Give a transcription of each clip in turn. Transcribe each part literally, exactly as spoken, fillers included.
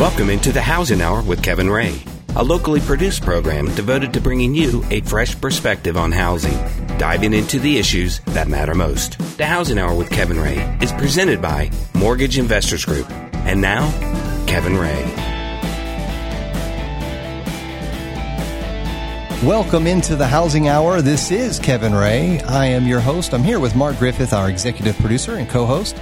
Welcome into the Housing Hour with Kevin Ray, a locally produced program devoted to bringing you a fresh perspective on housing, diving into the issues that matter most. The Housing Hour with Kevin Ray is presented by Mortgage Investors Group. And now, Kevin Ray. Welcome into the Housing Hour. This is Kevin Ray. I am your host. I'm here with Mark Griffith, our executive producer and co-host.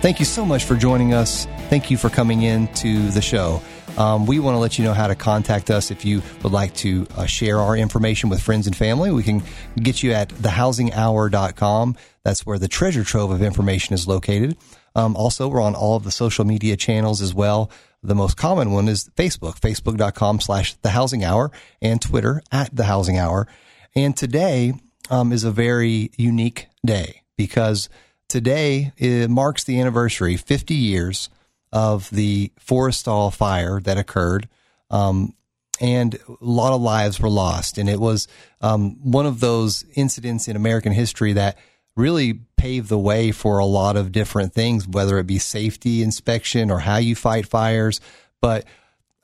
Thank you so much for joining us. Thank you for coming in to the show. Um, we want to let you know how to contact us if you would like to uh, share our information with friends and family. We can get you at the housing hour dot com. That's where the treasure trove of information is located. Um, also, we're on all of the social media channels as well. The most common one is Facebook, facebook.com slash the housing hour, and Twitter at the housing hour. And today um, is a very unique day because today it marks the anniversary, fifty years of the Forrestal fire that occurred, um, and a lot of lives were lost. And it was um, one of those incidents in American history that really paved the way for a lot of different things, whether it be safety inspection or how you fight fires. But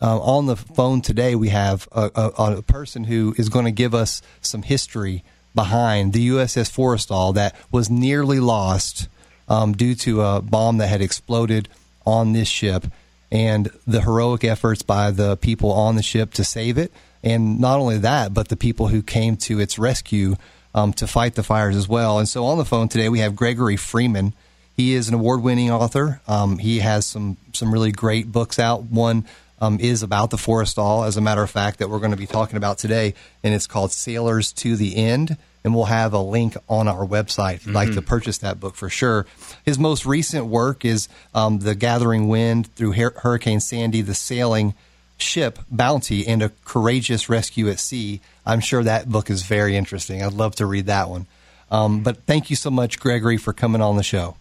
uh, on the phone today, we have a, a, a person who is going to give us some history behind the U S S Forrestal that was nearly lost um, due to a bomb that had exploded on this ship, and the heroic efforts by the people on the ship to save it. And not only that, but the people who came to its rescue um, to fight the fires as well. And so on the phone today, we have Gregory Freeman. He is an award-winning author. Um, he has some, some really great books out. One um, is about the Forrestal, as a matter of fact, that we're going to be talking about today. And it's called Sailors to the End. And we'll have a link on our website if you'd like mm-hmm. to purchase that book for sure. His most recent work is um, The Gathering Wind Through Her- Hurricane Sandy, The Sailing Ship Bounty, and A Courageous Rescue at Sea. I'm sure that book is very interesting. I'd love to read that one. Um, but thank you so much, Gregory, for coming on the show.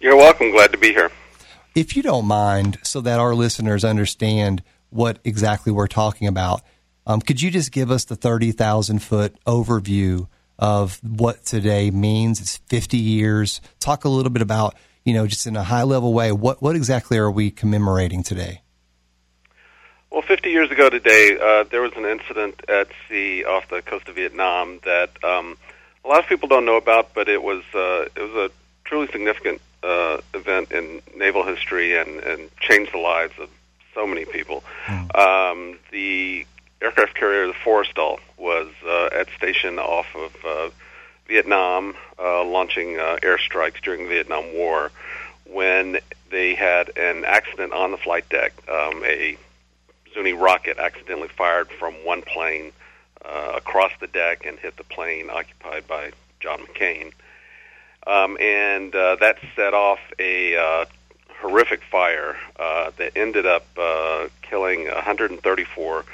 You're welcome. Glad to be here. If you don't mind, so that our listeners understand what exactly we're talking about, Um, could you just give us the thirty thousand foot overview of what today means? It's fifty years. Talk a little bit about, you know, just in a high-level way, what, what exactly are we commemorating today? Well, fifty years ago today, uh, there was an incident at sea off the coast of Vietnam that um, a lot of people don't know about, but it was uh, it was a truly significant uh, event in naval history and, and changed the lives of so many people. Mm. Um, the aircraft carrier, the Forrestal, was uh, at station off of uh, Vietnam, uh, launching uh, airstrikes during the Vietnam War, when they had an accident on the flight deck. Um, a Zuni rocket accidentally fired from one plane uh, across the deck and hit the plane occupied by John McCain. Um, and uh, that set off a uh, horrific fire uh, that ended up uh, killing one hundred thirty-four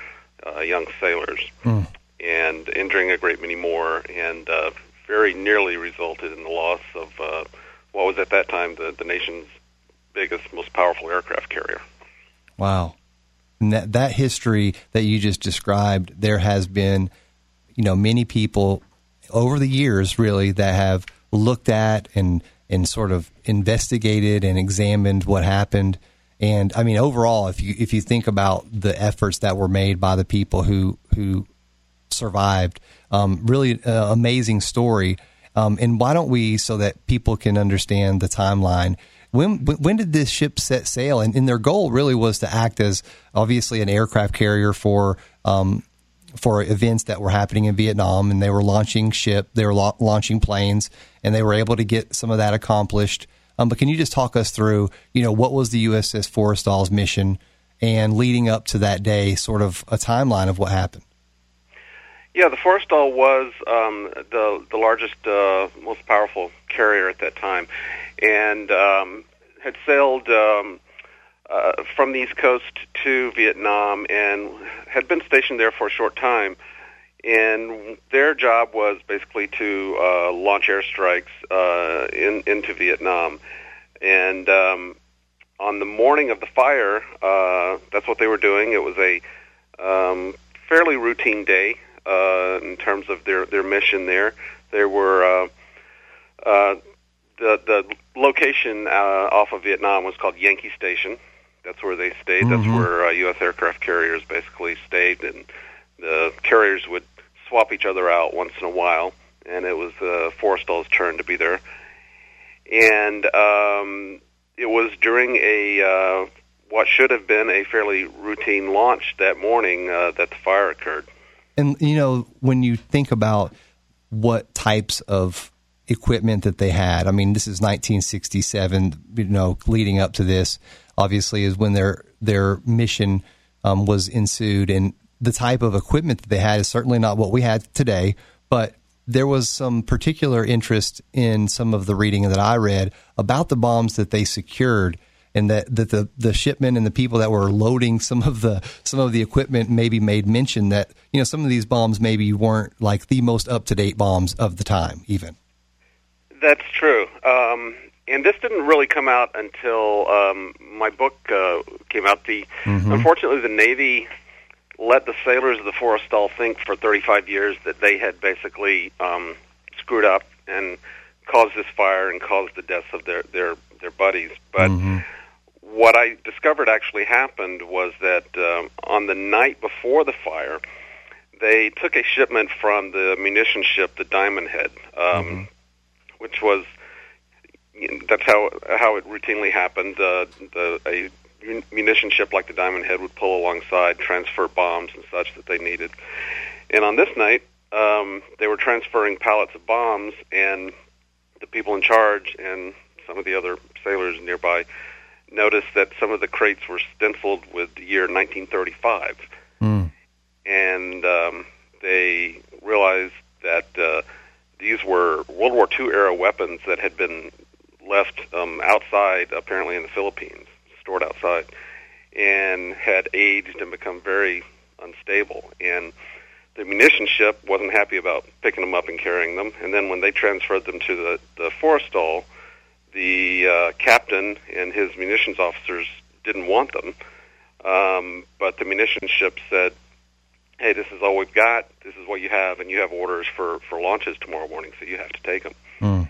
Uh, young sailors, mm. and injuring a great many more, and uh, very nearly resulted in the loss of uh, what was at that time the, the nation's biggest, most powerful aircraft carrier. Wow. And that, that history that you just described, there has been, you know, many people over the years, really, that have looked at and, and sort of investigated and examined what happened. And I mean, overall, if you if you think about the efforts that were made by the people who who survived, um, really uh, amazing story. Um, and why don't we, so that people can understand the timeline, when when did this ship set sail? And, and their goal really was to act as obviously an aircraft carrier for um, for events that were happening in Vietnam. And they were launching ship, they were la- launching planes, and they were able to get some of that accomplished. Um, but can you just talk us through, you know, what was the U S S Forrestal's mission and leading up to that day, sort of a timeline of what happened? Yeah, the Forrestal was um, the the largest, uh, most powerful carrier at that time, and um, had sailed um, uh, from the East Coast to Vietnam and had been stationed there for a short time. And their job was basically to uh, launch airstrikes uh, in, into Vietnam. And um, on the morning of the fire, uh, that's what they were doing. It was a um, fairly routine day uh, in terms of their, their mission there. There were uh, uh, the the location uh, off of Vietnam was called Yankee Station, That's where they stayed. Mm-hmm. That's where uh, U S aircraft carriers basically stayed, and the carriers would swap each other out once in a while, and it was uh, Forrestal's turn to be there. And um, it was during a uh, what should have been a fairly routine launch that morning uh, that the fire occurred. And, you know, when you think about what types of equipment that they had, I mean, this is nineteen sixty-seven, you know, leading up to this, obviously, is when their their mission um, was ensued. And the type of equipment that they had is certainly not what we had today, but there was some particular interest in some of the reading that I read about the bombs that they secured, and that, that the, the shipmen and the people that were loading some of the some of the equipment maybe made mention that, you know, some of these bombs maybe weren't like the most up-to-date bombs of the time, even. That's true. Um, and this didn't really come out until um, my book uh, came out. The mm-hmm. Unfortunately, the Navy let the sailors of the Forrestal think for thirty-five years that they had basically um, screwed up and caused this fire and caused the deaths of their, their, their buddies. But mm-hmm. what I discovered actually happened was that um, on the night before the fire, they took a shipment from the munition ship, the Diamond Head, um, mm-hmm. which was, that's how how it routinely happened. Uh, the, a munition ship like the Diamond Head would pull alongside, transfer bombs and such that they needed. And on this night, um, they were transferring pallets of bombs, and the people in charge and some of the other sailors nearby noticed that some of the crates were stenciled with the year nineteen thirty-five. Mm. And um, they realized that uh, these were World War Two era weapons that had been left um, outside, apparently in the Philippines, stored outside, and had aged and become very unstable. And the munition ship wasn't happy about picking them up and carrying them. And then when they transferred them to the, the Forrestal, the uh, captain and his munitions officers didn't want them, um, but the munitions ship said, hey, this is all we've got, this is what you have, and you have orders for, for launches tomorrow morning, so you have to take them. Mm.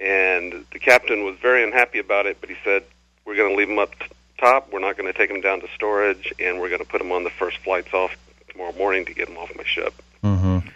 And the captain was very unhappy about it, but he said, we're going to leave them up top, we're not going to take them down to storage, and we're going to put them on the first flights off tomorrow morning to get them off my ship. Mm-hmm.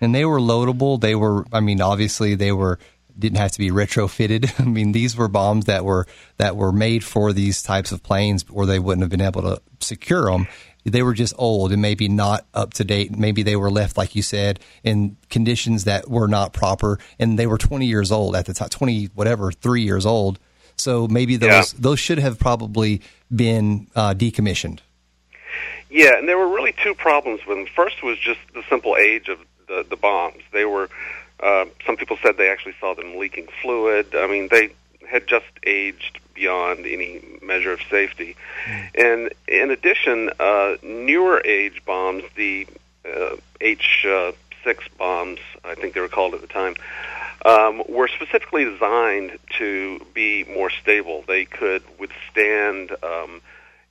And they were loadable. They were, I mean, obviously they were... didn't have to be retrofitted. I mean, these were bombs that were that were made for these types of planes, or they wouldn't have been able to secure them. They were just old and maybe not up to date. Maybe they were left, like you said, in conditions that were not proper, and they were twenty years old at the time, twenty whatever, three years old. So maybe those yeah. those should have probably been uh, decommissioned. Yeah, and there were really two problems with them. First was just the simple age of the, the bombs. They were... Uh, some people said they actually saw them leaking fluid. I mean, they had just aged beyond any measure of safety. And in addition, uh, newer age bombs, the uh, H six bombs, I think they were called at the time, um, were specifically designed to be more stable. They could withstand um,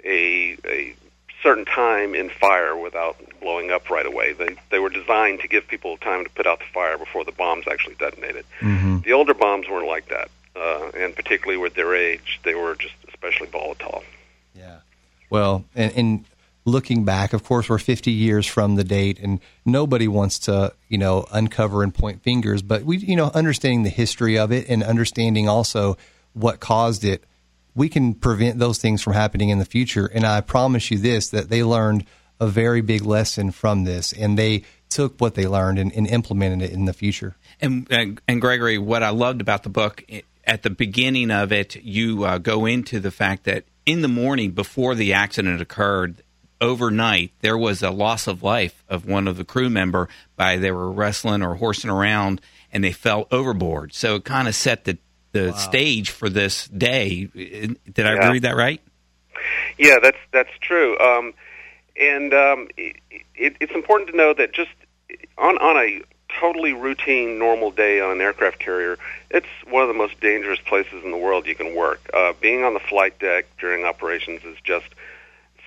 a, a certain time in fire without blowing up right away. They they were designed to give people time to put out the fire before the bombs actually detonated. Mm-hmm. The older bombs weren't like that, uh, and particularly with their age, they were just especially volatile. Yeah. Well, and, and looking back, of course, we're fifty years from the date, and nobody wants to, you know, uncover and point fingers, but we, you know, understanding the history of it and understanding also what caused it, we can prevent those things from happening in the future. And I promise you this, that they learned a very big lesson from this, and they took what they learned and, and implemented it in the future. And, and, and Gregory, what I loved about the book, at the beginning of it, you uh, go into the fact that in the morning before the accident occurred, overnight, there was a loss of life of one of the crew member by they were wrestling or horsing around, and they fell overboard. So it kind of set the The wow. stage for this day. Did I yeah. read that right? Yeah, that's that's true. Um, and um, it, it, it's important to know that just on on a totally routine, normal day on an aircraft carrier, it's one of the most dangerous places in the world you can work. Uh, being on the flight deck during operations is just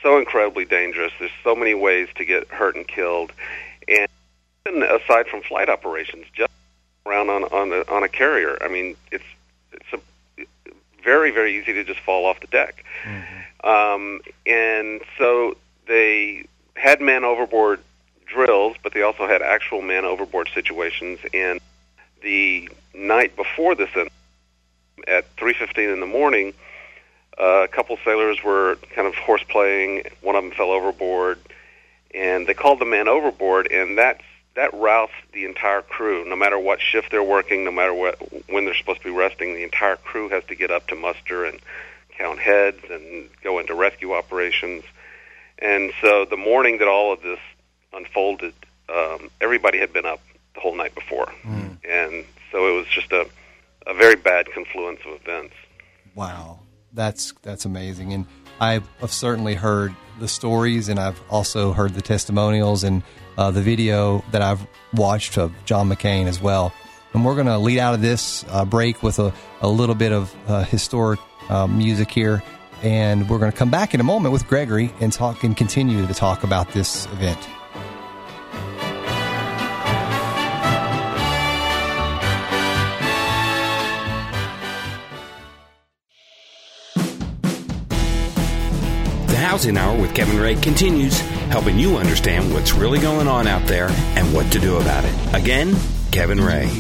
so incredibly dangerous. There's so many ways to get hurt and killed. And even aside from flight operations, just around on on a, on a carrier, I mean, it's very, very easy to just fall off the deck. Mm-hmm. Um, and so they had man overboard drills, but they also had actual man overboard situations. And the night before this, at three fifteen in the morning, uh, a couple sailors were kind of horseplaying. One of them fell overboard, and they called the man overboard, and that's that roused the entire crew. No matter what shift they're working, no matter what, when they're supposed to be resting, the entire crew has to get up to muster and count heads and go into rescue operations. And so the morning that all of this unfolded, um, everybody had been up the whole night before. Mm. And so it was just a, a very bad confluence of events. Wow. That's that's amazing. And I've certainly heard the stories, and I've also heard the testimonials and uh, the video that I've watched of John McCain as well. And we're going to lead out of this uh, break with a, a little bit of uh, historic uh, music here. And we're going to come back in a moment with Gregory and talk and continue to talk about this event. The Housing Hour with Kevin Ray continues, helping you understand what's really going on out there and what to do about it. Again, Kevin Ray.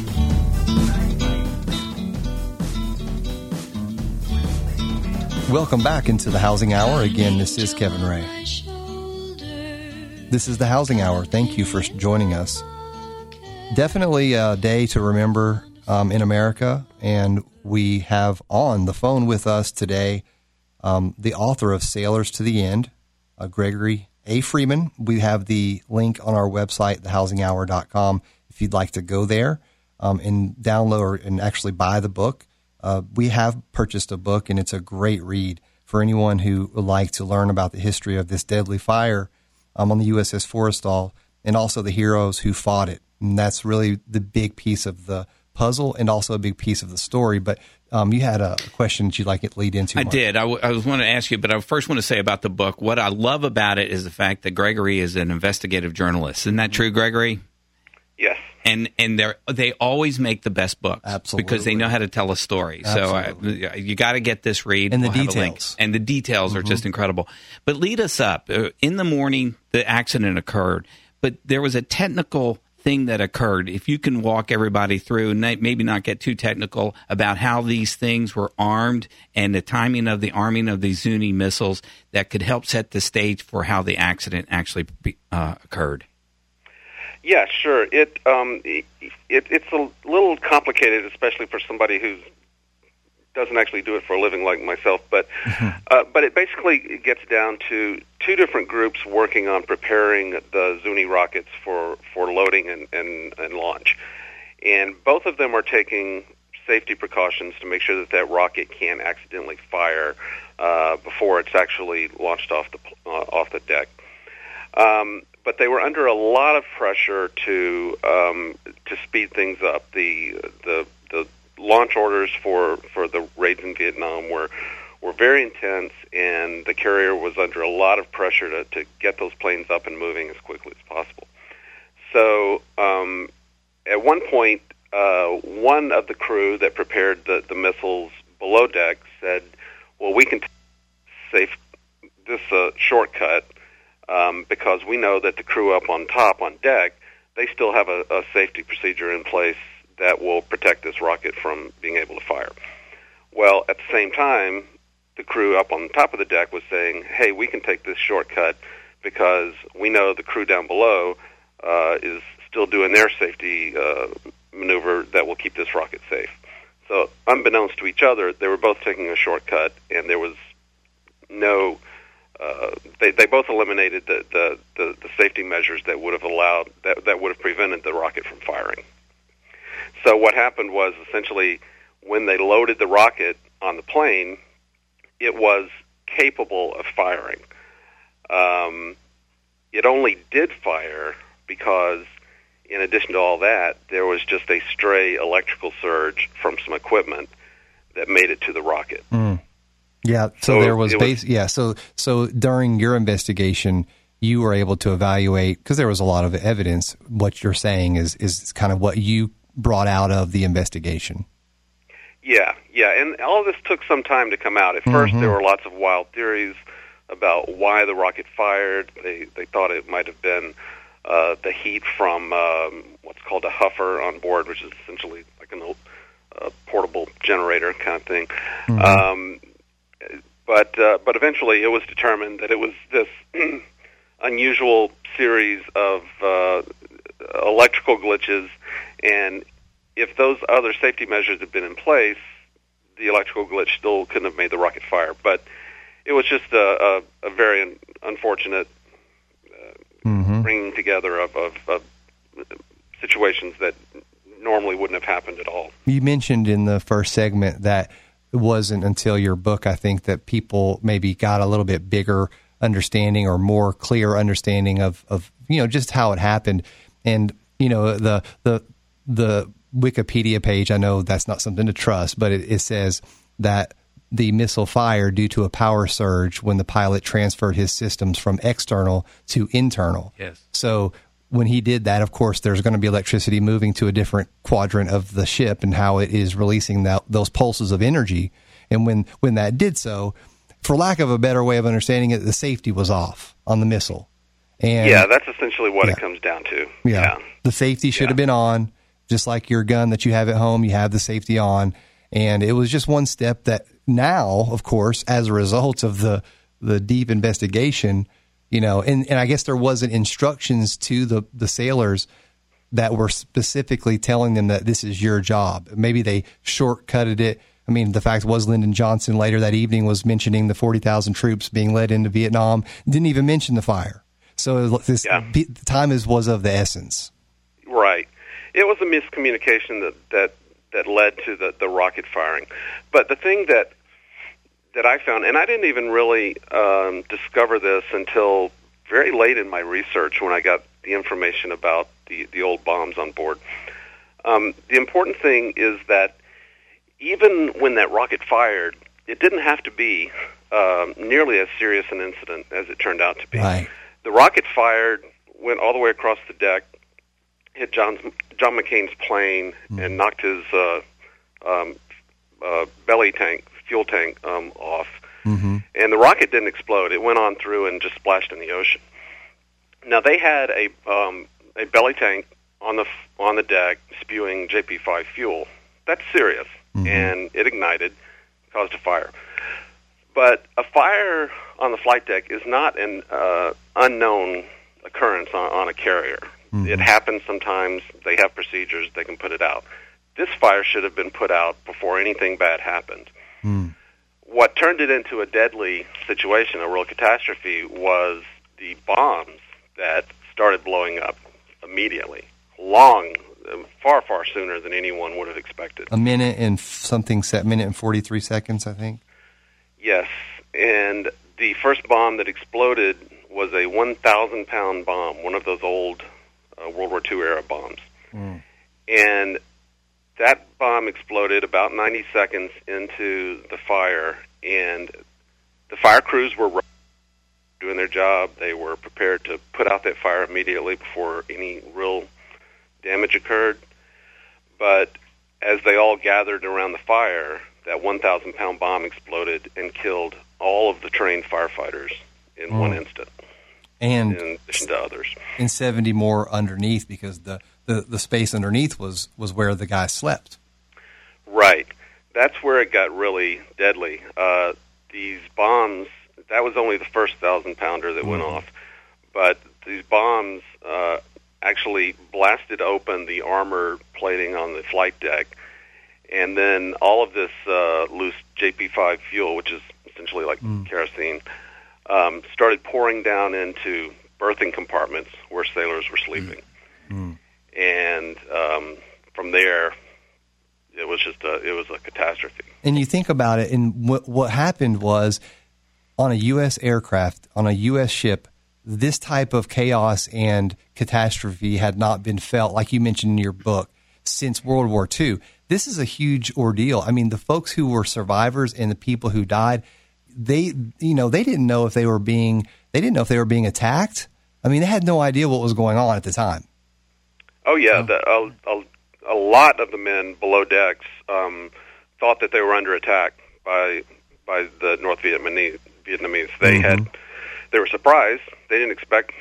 Welcome back into the Housing Hour. Again, this is Kevin Ray. This is the Housing Hour. Thank you for joining us. Definitely a day to remember um, in America, and we have on the phone with us today um, the author of Sailors to the End, uh, Gregory A. Freeman. We have the link on our website, the housing hour dot com, if you'd like to go there um, and download or, and actually buy the book. Uh, we have purchased a book, and it's a great read for anyone who would like to learn about the history of this deadly fire um, on the U S S Forrestal, and also the heroes who fought it. And that's really the big piece of the puzzle, and also a big piece of the story. But um, you had a question that you'd like to lead into. I Mark. did. I, w- I was wanting to ask you, but I first want to say about the book, what I love about it is the fact that Gregory is an investigative journalist. Isn't that true, Gregory? Yes. And and they they always make the best books. Absolutely. Because they know how to tell a story. Absolutely. So I, you got to get this read. And we'll the details. And the details mm-hmm. are just incredible. But lead us up. In the morning, the accident occurred, but there was a technical thing that occurred. If you can walk everybody through, and maybe not get too technical, about how these things were armed and the timing of the arming of these Zuni missiles, that could help set the stage for how the accident actually uh, occurred. Yeah, sure. It, um, it it's a little complicated, especially for somebody who doesn't actually do it for a living like myself. But uh, but it basically gets down to two different groups working on preparing the Zuni rockets for, for loading and, and, and launch. And both of them are taking safety precautions to make sure that that rocket can't accidentally fire uh, before it's actually launched off the uh, off the deck. Um, but they were under a lot of pressure to um, to speed things up. The the the launch orders for, for the raids in Vietnam were were very intense, and the carrier was under a lot of pressure to, to get those planes up and moving as quickly as possible. So um, at one point, uh, one of the crew that prepared the, the missiles below deck said, "Well, we can take safe this uh, shortcut." Um, because we know that the crew up on top, on deck, they still have a, a safety procedure in place that will protect this rocket from being able to fire. Well, at the same time, the crew up on the top of the deck was saying, hey, we can take this shortcut because we know the crew down below uh, is still doing their safety uh, maneuver that will keep this rocket safe. So unbeknownst to each other, they were both taking a shortcut, and there was no... Uh, they, they both eliminated the, the, the, the safety measures that would have allowed that, that would have prevented the rocket from firing. So what happened was essentially when they loaded the rocket on the plane, it was capable of firing. Um, it only did fire because, in addition to all that, there was just a stray electrical surge from some equipment that made it to the rocket. Mm. Yeah, so, so there was, was base. Yeah, so so during your investigation, you were able to evaluate, because there was a lot of evidence. What you're saying is is kind of what you brought out of the investigation. Yeah, yeah, and all this took some time to come out. At first, mm-hmm. there were lots of wild theories about why the rocket fired. They they thought it might have been uh, the heat from um, what's called a huffer on board, which is essentially like an old uh, portable generator kind of thing. Mm-hmm. Um, but uh, but eventually, it was determined that it was this unusual series of uh, electrical glitches, and if those other safety measures had been in place, the electrical glitch still couldn't have made the rocket fire. But it was just a, a, a very un- unfortunate uh, mm-hmm. bringing together of, of, of situations that normally wouldn't have happened at all. You mentioned in the first segment that it wasn't until your book, I think, that people maybe got a little bit bigger understanding or more clear understanding of, of you know, just how it happened. And, you know, the the the... Wikipedia page, I know that's not something to trust, but it, it says that the missile fired due to a power surge when the pilot transferred his systems from external to internal. Yes. So when he did that, of course, there's going to be electricity moving to a different quadrant of the ship and how it is releasing that, those pulses of energy. And when, when that did so, for lack of a better way of understanding it, the safety was off on the missile. And yeah, that's essentially what yeah. it comes down to. Yeah. yeah. The safety should yeah. have been on. Just like your gun that you have at home, you have the safety on. And it was just one step that now, of course, as a result of the, the deep investigation, you know, and, and I guess there wasn't instructions to the, the sailors that were specifically telling them that this is your job. Maybe they shortcutted it. I mean, the fact was Lyndon Johnson later that evening was mentioning the forty thousand troops being led into Vietnam, didn't even mention the fire. So this yeah. the time is, was of the essence. Right. It was a miscommunication that, that, that led to the, the rocket firing. But the thing that that I found, and I didn't even really um, discover this until very late in my research when I got the information about the, the old bombs on board. Um, the important thing is that even when that rocket fired, it didn't have to be um, nearly as serious an incident as it turned out to be. Right. The rocket fired, went all the way across the deck, hit John, John McCain's plane and knocked his uh, um, uh, belly tank, fuel tank, um, off. Mm-hmm. And the rocket didn't explode. It went on through and just splashed in the ocean. Now, they had a um, a belly tank on the on the deck spewing J P five fuel. That's serious. Mm-hmm. And it ignited, caused a fire. But a fire on the flight deck is not an uh, unknown occurrence on, on a carrier. Mm-hmm. It happens sometimes. They have procedures. They can put it out. This fire should have been put out before anything bad happened. Mm. What turned it into a deadly situation, a real catastrophe, was the bombs that started blowing up immediately, long, far, far sooner than anyone would have expected. A minute and something, set minute and forty-three seconds, I think. Yes, and the first bomb that exploded was a one thousand pound bomb, one of those old World War Two era bombs. Mm. And that bomb exploded about ninety seconds into the fire, and the fire crews were doing their job. They were prepared to put out that fire immediately before any real damage occurred. But as they all gathered around the fire, that one thousand pound bomb exploded and killed all of the trained firefighters in mm. one instant. And in addition to others. And seventy more underneath, because the, the, the space underneath was, was where the guy slept. Right. That's where it got really deadly. Uh, these bombs, that was only the first one thousand pounder that mm-hmm. went off. But these bombs uh, actually blasted open the armor plating on the flight deck. And then all of this uh, loose J P five fuel, which is essentially like mm. kerosene, Um, started pouring down into berthing compartments where sailors were sleeping. Mm. Mm. And um, from there, it was just a, it was a catastrophe. And you think about it, and what, what happened was on a U S aircraft, on a U S ship, this type of chaos and catastrophe had not been felt, like you mentioned in your book, since World War Two. This is a huge ordeal. I mean, the folks who were survivors and the people who died, They, you know, they didn't know if they were being, they didn't know if they were being attacked. I mean, they had no idea what was going on at the time. Oh yeah, so. the, a, a, a lot of the men below decks um, thought that they were under attack by by the North Vietnamese. Vietnamese. They mm-hmm. had they were surprised. They didn't expect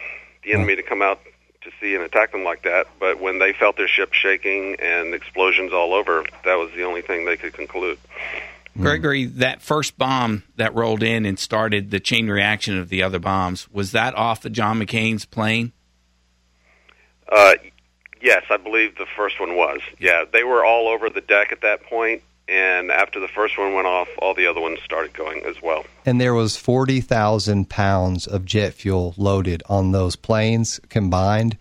the enemy to come out to sea and attack them like that. But when they felt their ship shaking and explosions all over, that was the only thing they could conclude. Gregory, that first bomb that rolled in and started the chain reaction of the other bombs, was that off of John McCain's plane? Uh, yes, I believe the first one was. Yeah, they were all over the deck at that point, and after the first one went off, all the other ones started going as well. And there was forty thousand pounds of jet fuel loaded on those planes combined.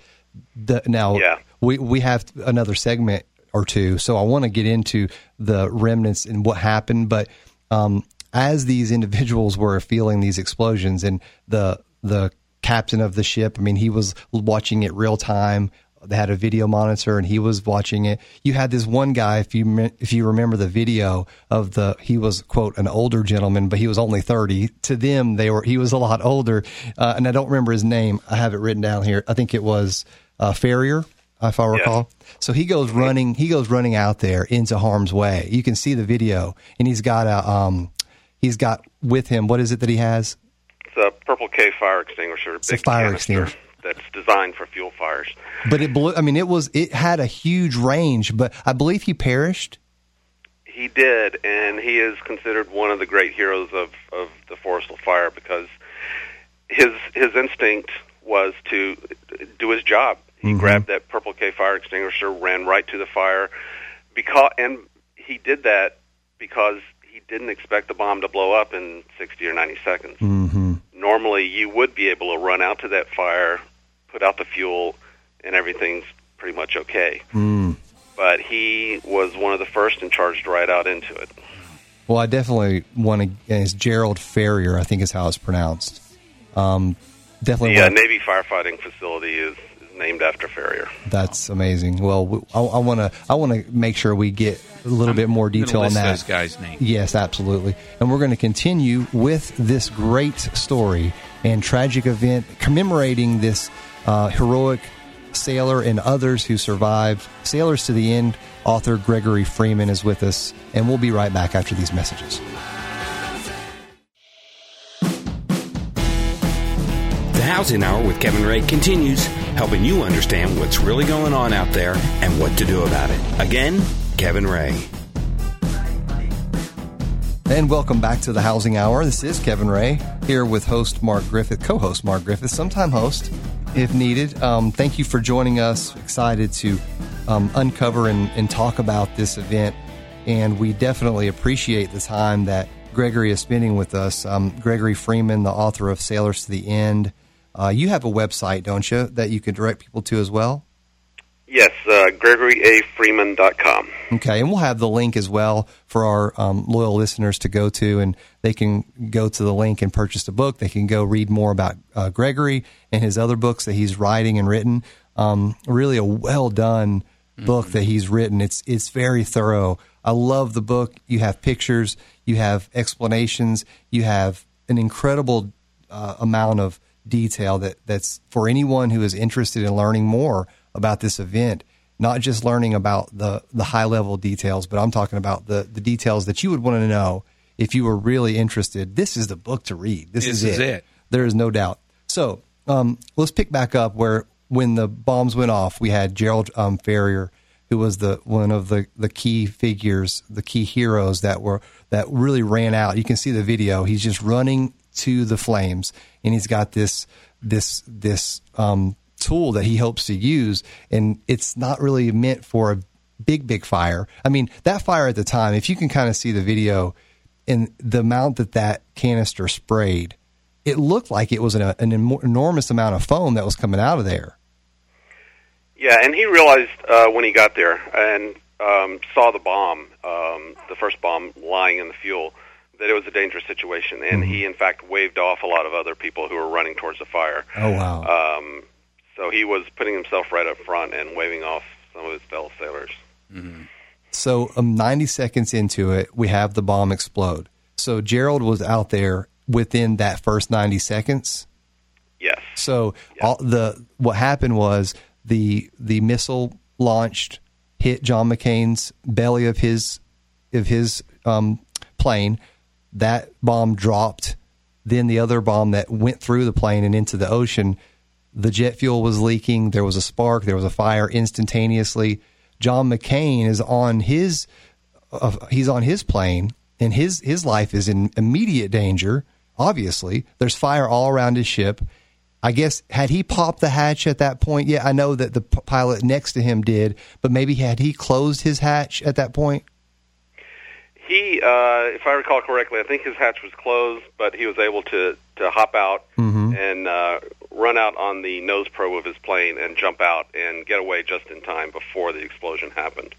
The, now, yeah. we, we have another segment or two, so I want to get into the remnants and what happened, but um, as these individuals were feeling these explosions, and the the captain of the ship, I mean, he was watching it real time. They had a video monitor, and he was watching it. You had this one guy, if you if you remember the video of the, he was, quote, an older gentleman, but he was only thirty. To them, they were he was a lot older, uh, and I don't remember his name. I have it written down here. I think it was uh, Farrier, if I recall. Yes. So he goes running, he goes running out there into harm's way. You can see the video, and he's got a, um, he's got with him, what is it that he has? It's a Purple-K fire extinguisher. It's a fire extinguisher. That's designed for fuel fires. But it blew, I mean, it was, it had a huge range, but I believe he perished. He did. And he is considered one of the great heroes of, of the Forrestal fire, because his, his instinct was to do his job. He mm-hmm. grabbed that Purple-K fire extinguisher, ran right to the fire, because, and he did that because he didn't expect the bomb to blow up in sixty or ninety seconds. Mm-hmm. Normally, you would be able to run out to that fire, put out the fuel, and everything's pretty much okay. Mm. But he was one of the first and charged right out into it. Well, I definitely want to, and it's Gerald Farrier, I think is how it's pronounced. Um, definitely. Yeah, Navy firefighting facility is named after Farrier. That's amazing. Well, I want to I want to make sure we get a little I'm bit more detail on that. Those guys' names. Yes, absolutely. And we're going to continue with this great story and tragic event commemorating this uh, heroic sailor and others who survived. Sailors to the End author Gregory Freeman is with us, and we'll be right back after these messages. Housing Hour with Kevin Ray continues, helping you understand what's really going on out there and what to do about it. Again, Kevin Ray. And welcome back to the Housing Hour. This is Kevin Ray here with host Mark Griffith, co-host Mark Griffith, sometime host if needed. Um, thank you for joining us. Excited to um, uncover and, and talk about this event. And we definitely appreciate the time that Gregory is spending with us. Um, Gregory Freeman, the author of Sailors to the End. Uh, you have a website, don't you, that you can direct people to as well? Yes, uh, Gregory A Freeman dot com. Okay, and we'll have the link as well for our um, loyal listeners to go to, and they can go to the link and purchase the book. They can go read more about uh, Gregory and his other books that he's writing and written. Um, really a well-done mm-hmm. book that he's written. It's it's very thorough. I love the book. You have pictures. You have explanations. You have an incredible uh, amount of detail that that's for anyone who is interested in learning more about this event, not just learning about the, the high level details, but I'm talking about the, the details that you would want to know if you were really interested. This is the book to read. This, this is, is it. it. There is no doubt. So um, let's pick back up where, when the bombs went off, we had Gerald um, Farrier, who was the, one of the, the key figures, the key heroes that were, that really ran out. You can see the video. He's just running to the flames, and he's got this this this um, tool that he hopes to use, and it's not really meant for a big big fire. I mean, that fire at the time, if you can kind of see the video and the amount that that canister sprayed, it looked like it was an, an enormous amount of foam that was coming out of there. Yeah, and he realized uh, when he got there and um, saw the bomb, um, the first bomb lying in the fuel, that it was a dangerous situation, and mm-hmm. he, in fact, waved off a lot of other people who were running towards the fire. Oh, wow. Um, so he was putting himself right up front and waving off some of his fellow sailors. Mm-hmm. So um, ninety seconds into it, we have the bomb explode. So Gerald was out there within that first ninety seconds? Yes. So yes. All the what happened was the the missile launched, hit John McCain's belly of his of his um, plane. That bomb dropped. Then the other bomb that went through the plane and into the ocean, the jet fuel was leaking. There was a spark. There was a fire instantaneously. John McCain is on his uh, he's on his plane, and his his life is in immediate danger. Obviously, there's fire all around his ship. I guess had he popped the hatch at that point, yeah, I know that the p- pilot next to him did, but maybe had he closed his hatch at that point? He, uh, if I recall correctly, I think his hatch was closed, but he was able to, to hop out mm-hmm. and uh, run out on the nose prow of his plane and jump out and get away just in time before the explosion happened.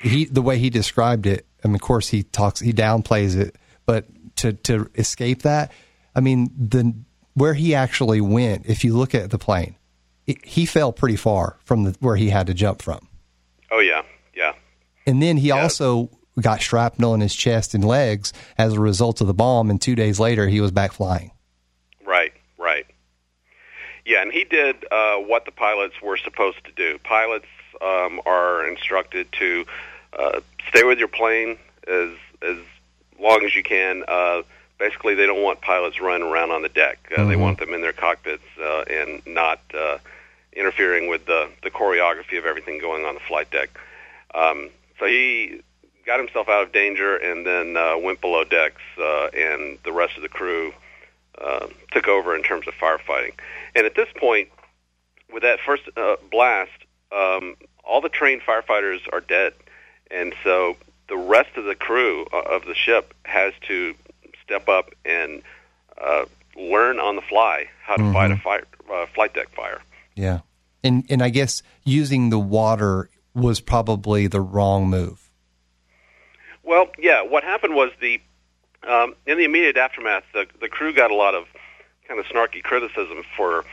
He, the way he described it, I mean, of course he talks, he downplays it, but to, to escape that, I mean, the where he actually went, if you look at the plane, it, he fell pretty far from the, where he had to jump from. Oh, yeah, yeah. And then he yeah. also... got shrapnel in his chest and legs as a result of the bomb, and two days later he was back flying. Right, right. Yeah, and he did uh, what the pilots were supposed to do. Pilots um, are instructed to uh, stay with your plane as as long as you can. Uh, basically, they don't want pilots running around on the deck. Uh, mm-hmm. They want them in their cockpits uh, and not uh, interfering with the, the choreography of everything going on the flight deck. Um, so he... got himself out of danger, and then uh, went below decks, uh, and the rest of the crew uh, took over in terms of firefighting. And at this point, with that first uh, blast, um, all the trained firefighters are dead, and so the rest of the crew uh, of the ship has to step up and uh, learn on the fly how to mm-hmm. fight a fire, uh, flight deck fire. Yeah, and and I guess using the water was probably the wrong move. Well, yeah, what happened was the um, in the immediate aftermath, the, the crew got a lot of kind of snarky criticism for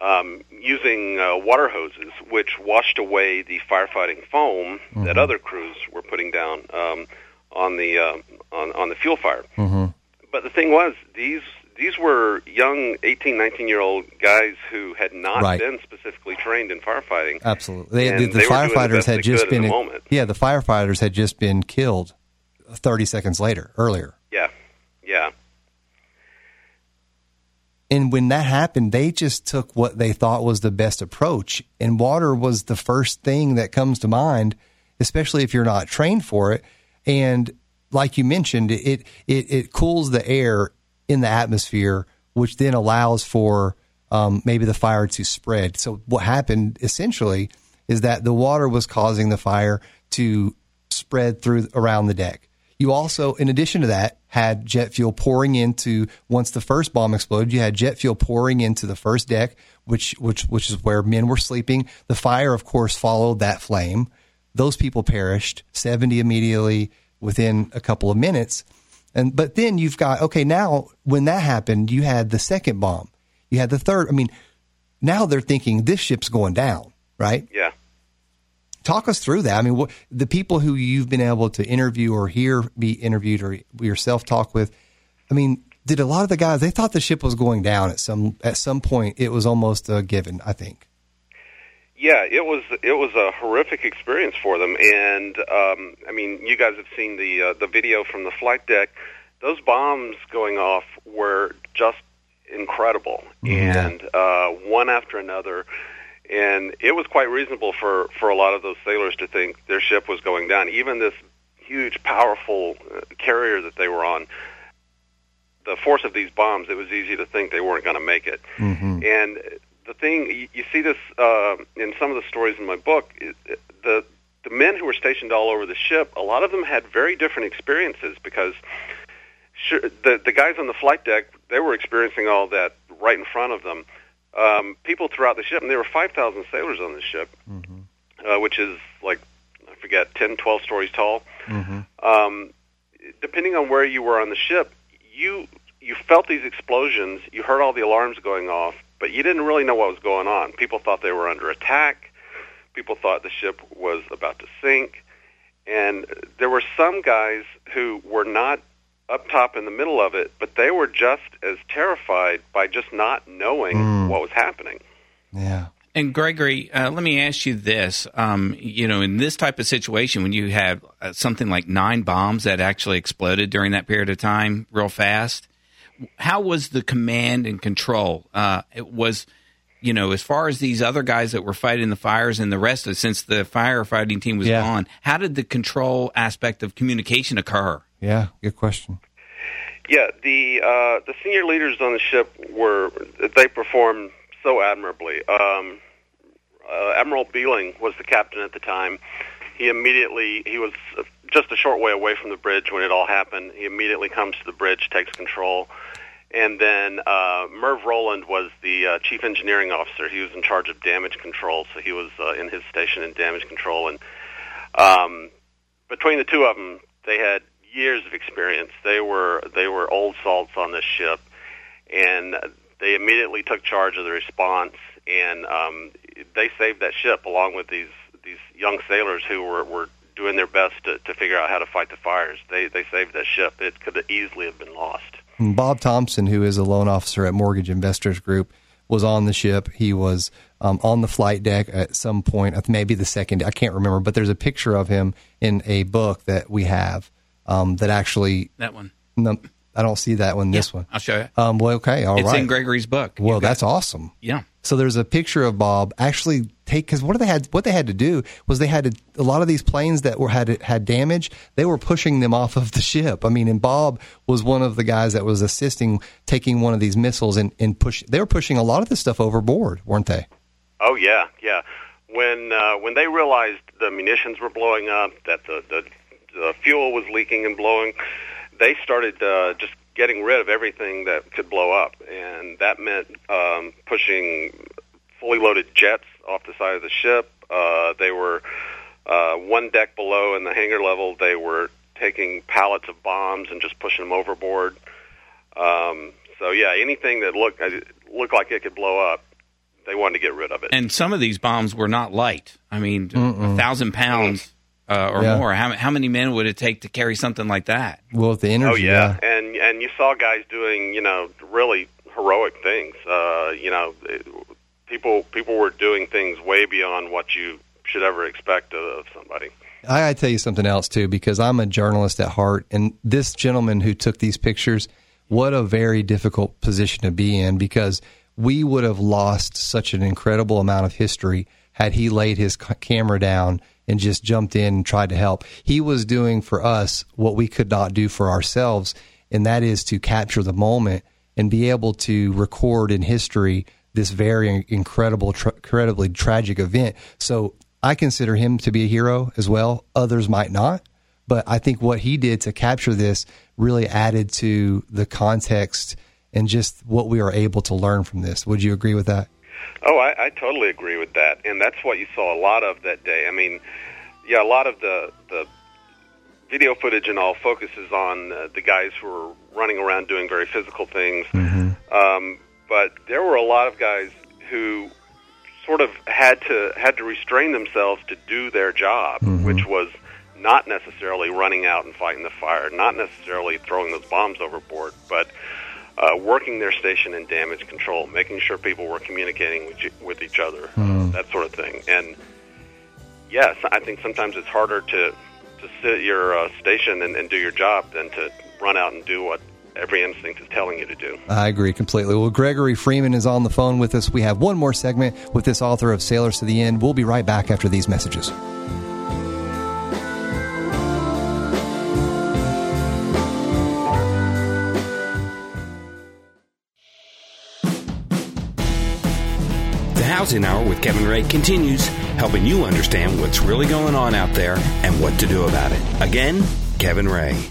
um, using uh, water hoses, which washed away the firefighting foam mm-hmm. that other crews were putting down um, on the um, on, on the fuel fire. Mm-hmm. But the thing was, these these were young eighteen, nineteen-year-old guys who had not right. been specifically trained in firefighting. Absolutely. They, the the they firefighters the had just been in, yeah, the firefighters had just been killed thirty seconds later, earlier. Yeah, yeah. And when that happened, they just took what they thought was the best approach, and water was the first thing that comes to mind, especially if you're not trained for it. And like you mentioned, it it, it cools the air in the atmosphere, which then allows for um, maybe the fire to spread. So what happened essentially is that the water was causing the fire to spread through around the deck. You also, in addition to that, had jet fuel pouring into, once the first bomb exploded, you had jet fuel pouring into the first deck, which which which is where men were sleeping. The fire, of course, followed that flame. Those people perished, seventy immediately within a couple of minutes. And but then you've got, okay, now when that happened, you had the second bomb. You had the third. I mean, now they're thinking this ship's going down, right? Yeah. Talk us through that. I mean, what, the people who you've been able to interview or hear be interviewed or yourself talk with, I mean, did a lot of the guys, they thought the ship was going down at some at some point. It was almost a given, I think. Yeah, it was it was a horrific experience for them. And, um, I mean, you guys have seen the uh, the video from the flight deck. Those bombs going off were just incredible. Yeah. And uh, one after another. And it was quite reasonable for, for a lot of those sailors to think their ship was going down. Even this huge, powerful carrier that they were on, the force of these bombs, it was easy to think they weren't going to make it. Mm-hmm. And the thing, you see this uh, in some of the stories in my book, the the men who were stationed all over the ship, a lot of them had very different experiences because sure, the, the guys on the flight deck, they were experiencing all that right in front of them. Um, people throughout the ship, and there were five thousand sailors on this ship, mm-hmm. uh, which is like, I forget, ten, twelve stories tall. Mm-hmm. Um, depending on where you were on the ship, you you felt these explosions, you heard all the alarms going off, but you didn't really know what was going on. People thought they were under attack. People thought the ship was about to sink. And there were some guys who were not up top in the middle of it, but they were just as terrified by just not knowing mm. what was happening. Yeah. And Gregory, uh, let me ask you this. Um, you know, in this type of situation, when you have uh, something like nine bombs that actually exploded during that period of time real fast, how was the command and control? Uh, it was, you know, as far as these other guys that were fighting the fires and the rest of, since the firefighting team was yeah. gone, how did the control aspect of communication occur? Yeah, good question. Yeah, the uh, the senior leaders on the ship were, they performed so admirably. Um, uh, Admiral Beling was the captain at the time. He immediately, he was just a short way away from the bridge when it all happened. He immediately comes to the bridge, takes control. And then uh, Merv Rowland was the uh, chief engineering officer. He was in charge of damage control, so he was uh, in his station in damage control. And um, between the two of them, they had years of experience. They were they were old salts on this ship, and they immediately took charge of the response, and um, they saved that ship along with these these young sailors who were, were doing their best to, to figure out how to fight the fires. They they saved that ship. It could have easily have been lost. Bob Thompson, who is a loan officer at Mortgage Investors Group, was on the ship. He was um, on the flight deck at some point, maybe the second day. I can't remember, but there's a picture of him in a book that we have um, that actually... That one. No, I don't see that one, yeah, this one. I'll show you. Um, well, okay, all it's right. It's in Gregory's book. Well, You've that's got... awesome. Yeah. So there's a picture of Bob actually take... Because what, what they had to do was they had to, a lot of these planes that were had had damage, they were pushing them off of the ship. I mean, and Bob was one of the guys that was assisting taking one of these missiles and, and push. They were pushing a lot of this stuff overboard, weren't they? Oh, yeah, yeah. When uh, when they realized the munitions were blowing up, that the, the, the fuel was leaking and blowing, they started uh, just getting rid of everything that could blow up, and that meant um, pushing fully loaded jets off the side of the ship. Uh, they were uh, one deck below in the hangar level. They were taking pallets of bombs and just pushing them overboard. Um, so, yeah, anything that looked, looked like it could blow up, they wanted to get rid of it. And some of these bombs were not light. I mean, Mm-mm. a thousand pounds. Mm-hmm. Uh, or yeah. more. How how many men would it take to carry something like that? Well, the energy. Oh yeah, yeah. and and you saw guys doing you know really heroic things. Uh, you know, it, people people were doing things way beyond what you should ever expect of, of somebody. I gotta tell you something else too, because I'm a journalist at heart, and this gentleman who took these pictures, what a very difficult position to be in, because we would have lost such an incredible amount of history had he laid his camera down and just jumped in and tried to help. He was doing for us what we could not do for ourselves, and that is to capture the moment and be able to record in history this very incredible, tra- incredibly tragic event. So I consider him to be a hero as well. Others might not, but I think what he did to capture this really added to the context and just what we are able to learn from this. Would you agree with that? Oh, I, I totally agree with that, and that's what you saw a lot of that day. I mean, yeah, a lot of the, the video footage and all focuses on uh, the guys who were running around doing very physical things, mm-hmm. um, but there were a lot of guys who sort of had to had to restrain themselves to do their job, mm-hmm. which was not necessarily running out and fighting the fire, not necessarily throwing those bombs overboard, but... Uh, working their station in damage control, making sure people were communicating with, you, with each other, mm. that sort of thing. And yes, I think sometimes it's harder to, to sit at your uh, station and, and do your job than to run out and do what every instinct is telling you to do. I agree completely. Well, Gregory Freeman is on the phone with us. We have one more segment with this author of Sailors to the End. We'll be right back after these messages. Housing Hour with Kevin Ray continues, helping you understand what's really going on out there and what to do about it. Again, Kevin Ray.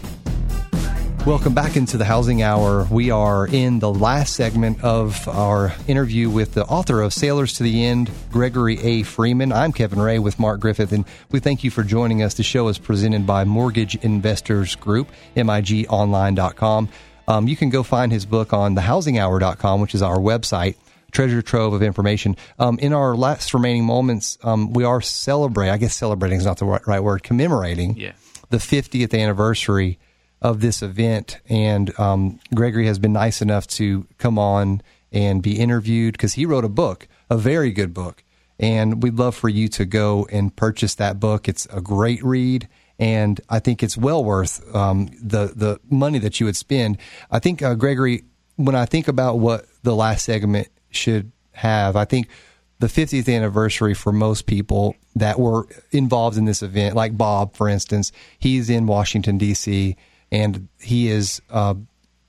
Welcome back into the Housing Hour. We are in the last segment of our interview with the author of Sailors to the End, Gregory A. Freeman. I'm Kevin Ray with Mark Griffith, and we thank you for joining us. The show is presented by Mortgage Investors Group, M I G online dot com. Um, you can go find his book on the housing hour dot com, which is our website. Treasure trove of information. Um, in our last remaining moments, um, we are celebrating, I guess celebrating is not the right, right word, commemorating yeah. the fiftieth anniversary of this event. And um, Gregory has been nice enough to come on and be interviewed because he wrote a book, a very good book And we'd love for you to go and purchase that book. It's a great read. And I think it's well worth um, the, the money that you would spend. I think, uh, Gregory, when I think about what the last segment should have, I think the fiftieth anniversary for most people that were involved in this event, like Bob, for instance, he's in Washington, D C, and he is uh,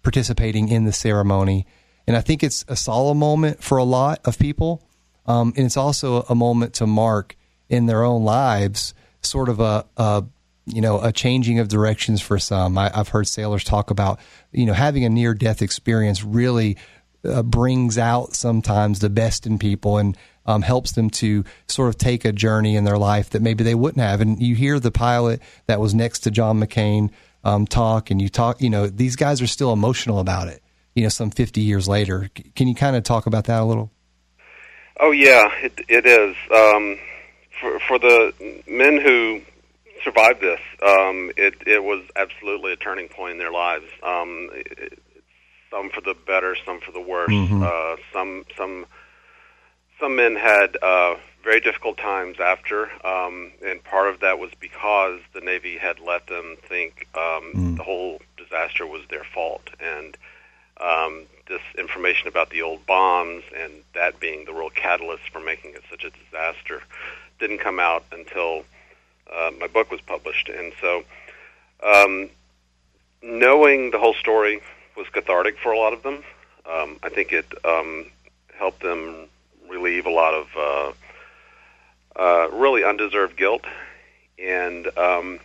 participating in the ceremony. And I think it's a solemn moment for a lot of people. Um, and it's also a moment to mark in their own lives, sort of a, a you know, a changing of directions for some. I, I've heard sailors talk about, you know, having a near-death experience really uh, brings out sometimes the best in people and um, helps them to sort of take a journey in their life that maybe they wouldn't have. And you hear the pilot that was next to John McCain um, talk, and you talk, you know, these guys are still emotional about it, you know, some fifty years later. C- can you kind of talk about that a little? Oh, yeah, it, it is. Um, for, for the men who survived this, um, it, it was absolutely a turning point in their lives. Um, it, some for the better, some for the worse. Mm-hmm. Uh, some some some men had uh, very difficult times after, um, and part of that was because the Navy had let them think um, mm. the whole disaster was their fault. And um, this information about the old bombs and that being the real catalyst for making it such a disaster didn't come out until Uh, my book was published, and so um, knowing the whole story was cathartic for a lot of them. Um, I think it um, helped them relieve a lot of uh, uh, really undeserved guilt, and um,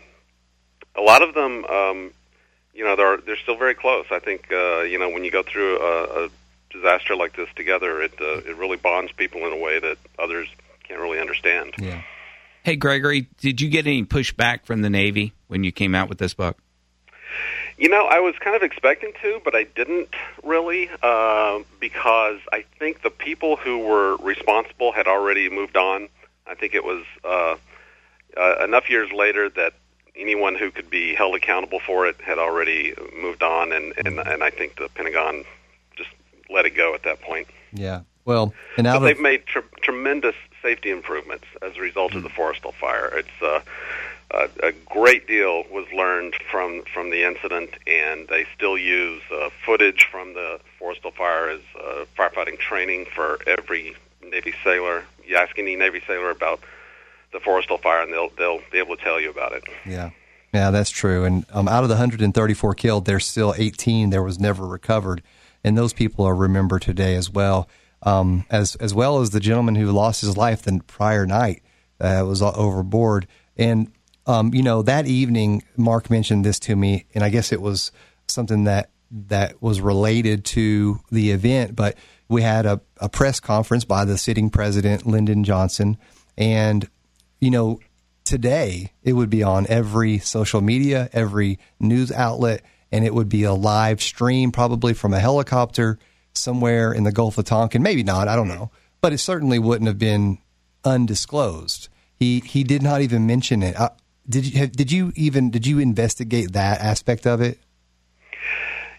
a lot of them, um, you know, they're they're still very close. I think uh, you know, when you go through a, a disaster like this together, it uh, it really bonds people in a way that others can't really understand. Yeah. Hey, Gregory, did you get any pushback from the Navy when you came out with this book? You know, I was kind of expecting to, but I didn't really, uh, because I think the people who were responsible had already moved on. I think it was uh, uh, enough years later that anyone who could be held accountable for it had already moved on, and, and, and I think the Pentagon just let it go at that point. Yeah. Well, and out so they've of, made tre- tremendous safety improvements as a result mm. of the Forrestal fire. It's uh, a, a great deal was learned from, from the incident, and they still use uh, footage from the Forrestal fire as uh, firefighting training for every Navy sailor. You ask any Navy sailor about the Forrestal fire, and they'll they'll be able to tell you about it. Yeah, yeah, that's true. And um, out of the one hundred thirty-four killed, there's still eighteen that was never recovered, and those people are remembered today as well. Um, as as well as the gentleman who lost his life the prior night, uh, was overboard. And, um, you know, that evening, Mark mentioned this to me, and I guess it was something that, that was related to the event, but we had a, a press conference by the sitting president, Lyndon Johnson. And, you know, today it would be on every social media, every news outlet, and it would be a live stream probably from a helicopter somewhere in the Gulf of Tonkin, maybe not, I don't know, but it certainly wouldn't have been undisclosed. He he did not even mention it. Uh, did you have, did you even did you investigate that aspect of it?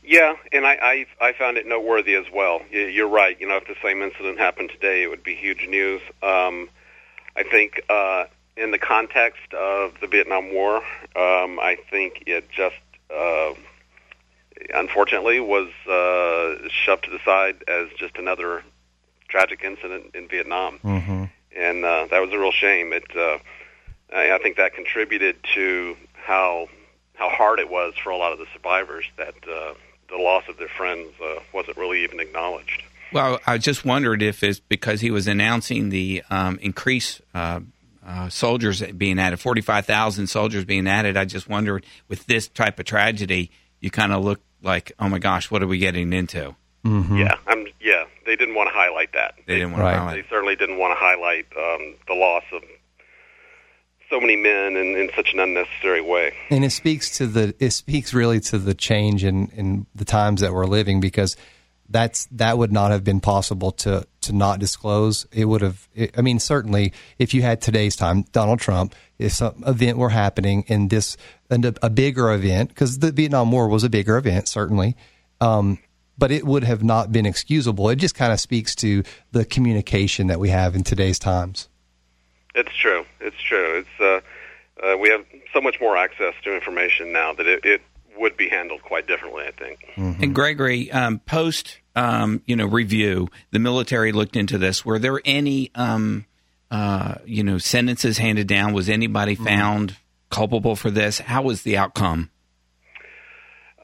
Yeah, and I, I I found it noteworthy as well. You're right. You know, if the same incident happened today, it would be huge news. Um, I think uh, in the context of the Vietnam War, um, I think it just. Uh, unfortunately, was uh, shoved to the side as just another tragic incident in Vietnam. Mm-hmm. And uh, that was a real shame. It, uh, I, I think that contributed to how how hard it was for a lot of the survivors that uh, the loss of their friends uh, wasn't really even acknowledged. Well, I just wondered if it's because he was announcing the um, increase uh, uh, soldiers being added, forty-five thousand soldiers being added. I just wondered, with this type of tragedy, you kind of look like, oh my gosh, what are we getting into? Mm-hmm. Yeah, I'm, yeah, they didn't want to highlight that. They, they didn't want right. to highlight. They certainly didn't want to highlight um, the loss of so many men in, in such an unnecessary way. And it speaks to the, it speaks really to the change in, in the times that we're living, because that's that would not have been possible to to not disclose. It would have. It, I mean, certainly, if you had today's time, Donald Trump, if some event were happening in this. And a, a bigger event, because the Vietnam War was a bigger event, certainly, um, but it would have not been excusable. It just kind of speaks to the communication that we have in today's times. It's true. It's true. It's uh, uh, we have so much more access to information now that it, it would be handled quite differently, I think. Mm-hmm. And Gregory, um, post um, you know review, the military looked into this. Were there any um, uh, you know sentences handed down? Was anybody mm-hmm. found culpable for this? How was the outcome?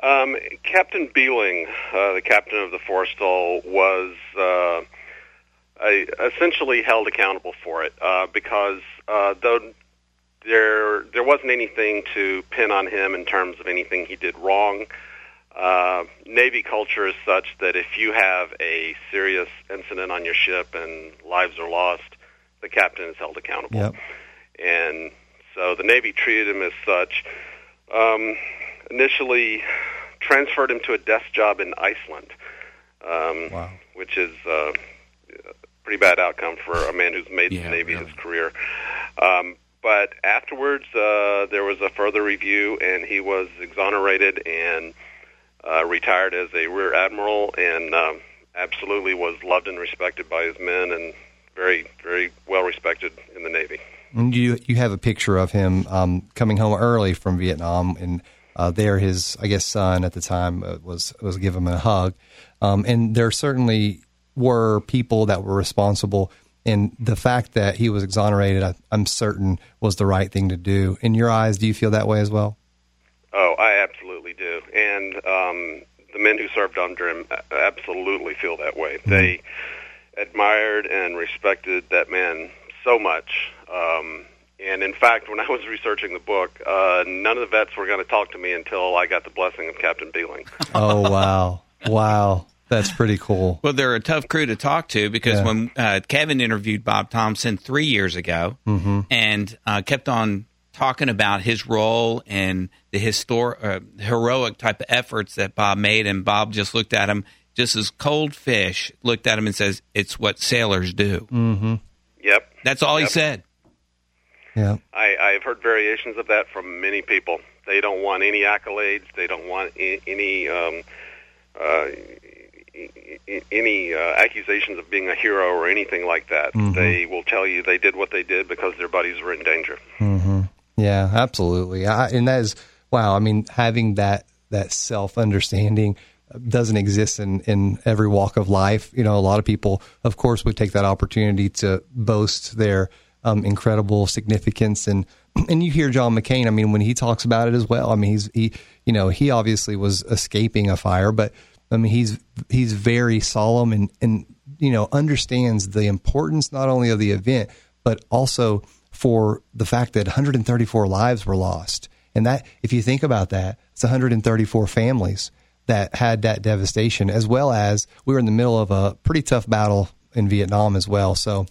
Um, Captain Beling, uh, the captain of the Forrestal, was uh, I essentially held accountable for it uh, because uh, though there there wasn't anything to pin on him in terms of anything he did wrong, uh, Navy culture is such that if you have a serious incident on your ship and lives are lost, the captain is held accountable. Yep. And so the Navy treated him as such. Um, initially transferred him to a desk job in Iceland, um, wow. which is uh, a pretty bad outcome for a man who's made yeah, the Navy really. his career. Um, but afterwards, uh, there was a further review, and he was exonerated and uh, retired as a Rear Admiral, and um, absolutely was loved and respected by his men, and very, very well respected in the Navy. And you you have a picture of him um, coming home early from Vietnam, and uh, there his, I guess, son at the time uh, was was giving him a hug. Um, and there certainly were people that were responsible, and the fact that he was exonerated, I, I'm certain, was the right thing to do. In your eyes, do you feel that way as well? Oh, I absolutely do. And um, the men who served under him absolutely feel that way. Mm-hmm. They admired and respected that man so much. Um, and in fact, when I was researching the book, uh, none of the vets were going to talk to me until I got the blessing of Captain Beling. Oh, wow. Wow. That's pretty cool. Well, they're a tough crew to talk to because yeah. when uh, Kevin interviewed Bob Thompson three years ago mm-hmm. and uh, kept on talking about his role and the histor- uh, heroic type of efforts that Bob made, and Bob just looked at him just as cold fish, looked at him and says, "It's what sailors do." Mm-hmm. Yep. That's all yep. he said. Yeah, I, I've heard variations of that from many people. They don't want any accolades. They don't want any um, uh, any uh, accusations of being a hero or anything like that. Mm-hmm. They will tell you they did what they did because their buddies were in danger. Mm-hmm. Yeah, absolutely. I, and that is wow. I mean, having that that self understanding doesn't exist in, in every walk of life. You know, a lot of people, of course, would take that opportunity to boast their Um, incredible significance, and and you hear John McCain. I mean, when he talks about it as well. I mean, he's he, you know, he obviously was escaping a fire, but I mean, he's he's very solemn and and you know understands the importance not only of the event but also for the fact that one hundred thirty-four lives were lost, and that if you think about that, it's one hundred thirty-four families that had that devastation, as well as we were in the middle of a pretty tough battle in Vietnam as well. So.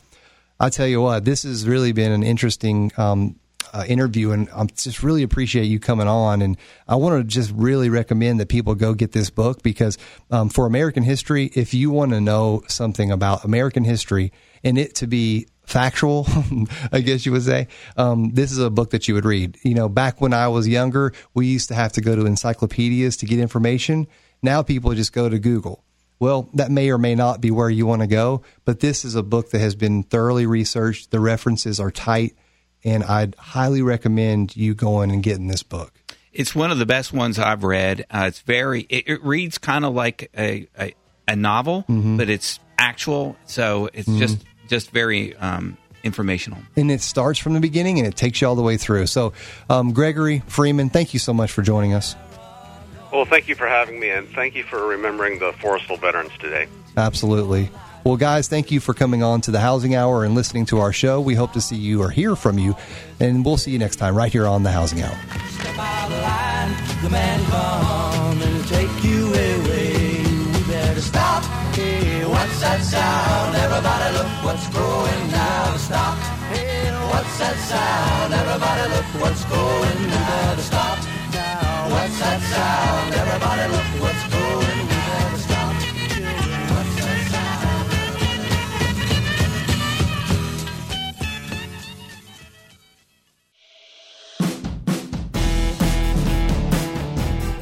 I tell you what, this has really been an interesting um, uh, interview, and I just really appreciate you coming on. And I want to just really recommend that people go get this book because um, for American history, if you want to know something about American history and it to be factual, I guess you would say, um, this is a book that you would read. You know, back when I was younger, we used to have to go to encyclopedias to get information. Now people just go to Google. Well, that may or may not be where you want to go, but this is a book that has been thoroughly researched. The references are tight, and I'd highly recommend you going and getting this book. It's one of the best ones I've read. Uh, it's very, it, it reads kind of like a, a, a novel, mm-hmm. but it's actual, so it's mm-hmm. just, just very um, informational. And it starts from the beginning, and it takes you all the way through. So, um, Gregory Freeman, thank you so much for joining us. Well, thank you for having me, and thank you for remembering the Forrestal veterans today. Absolutely. Well, guys, thank you for coming on to the Housing Hour and listening to our show. We hope to see you or hear from you, and we'll see you next time right here on the Housing Hour. Step out of line, the man come and take you away. We better stop. Hey, what's that sound? Everybody look what's going now. Stop. Hey, what's that sound? Everybody look what's going now. Stop. What's that sound? Everybody look what's going on. We never stop. What's that sound?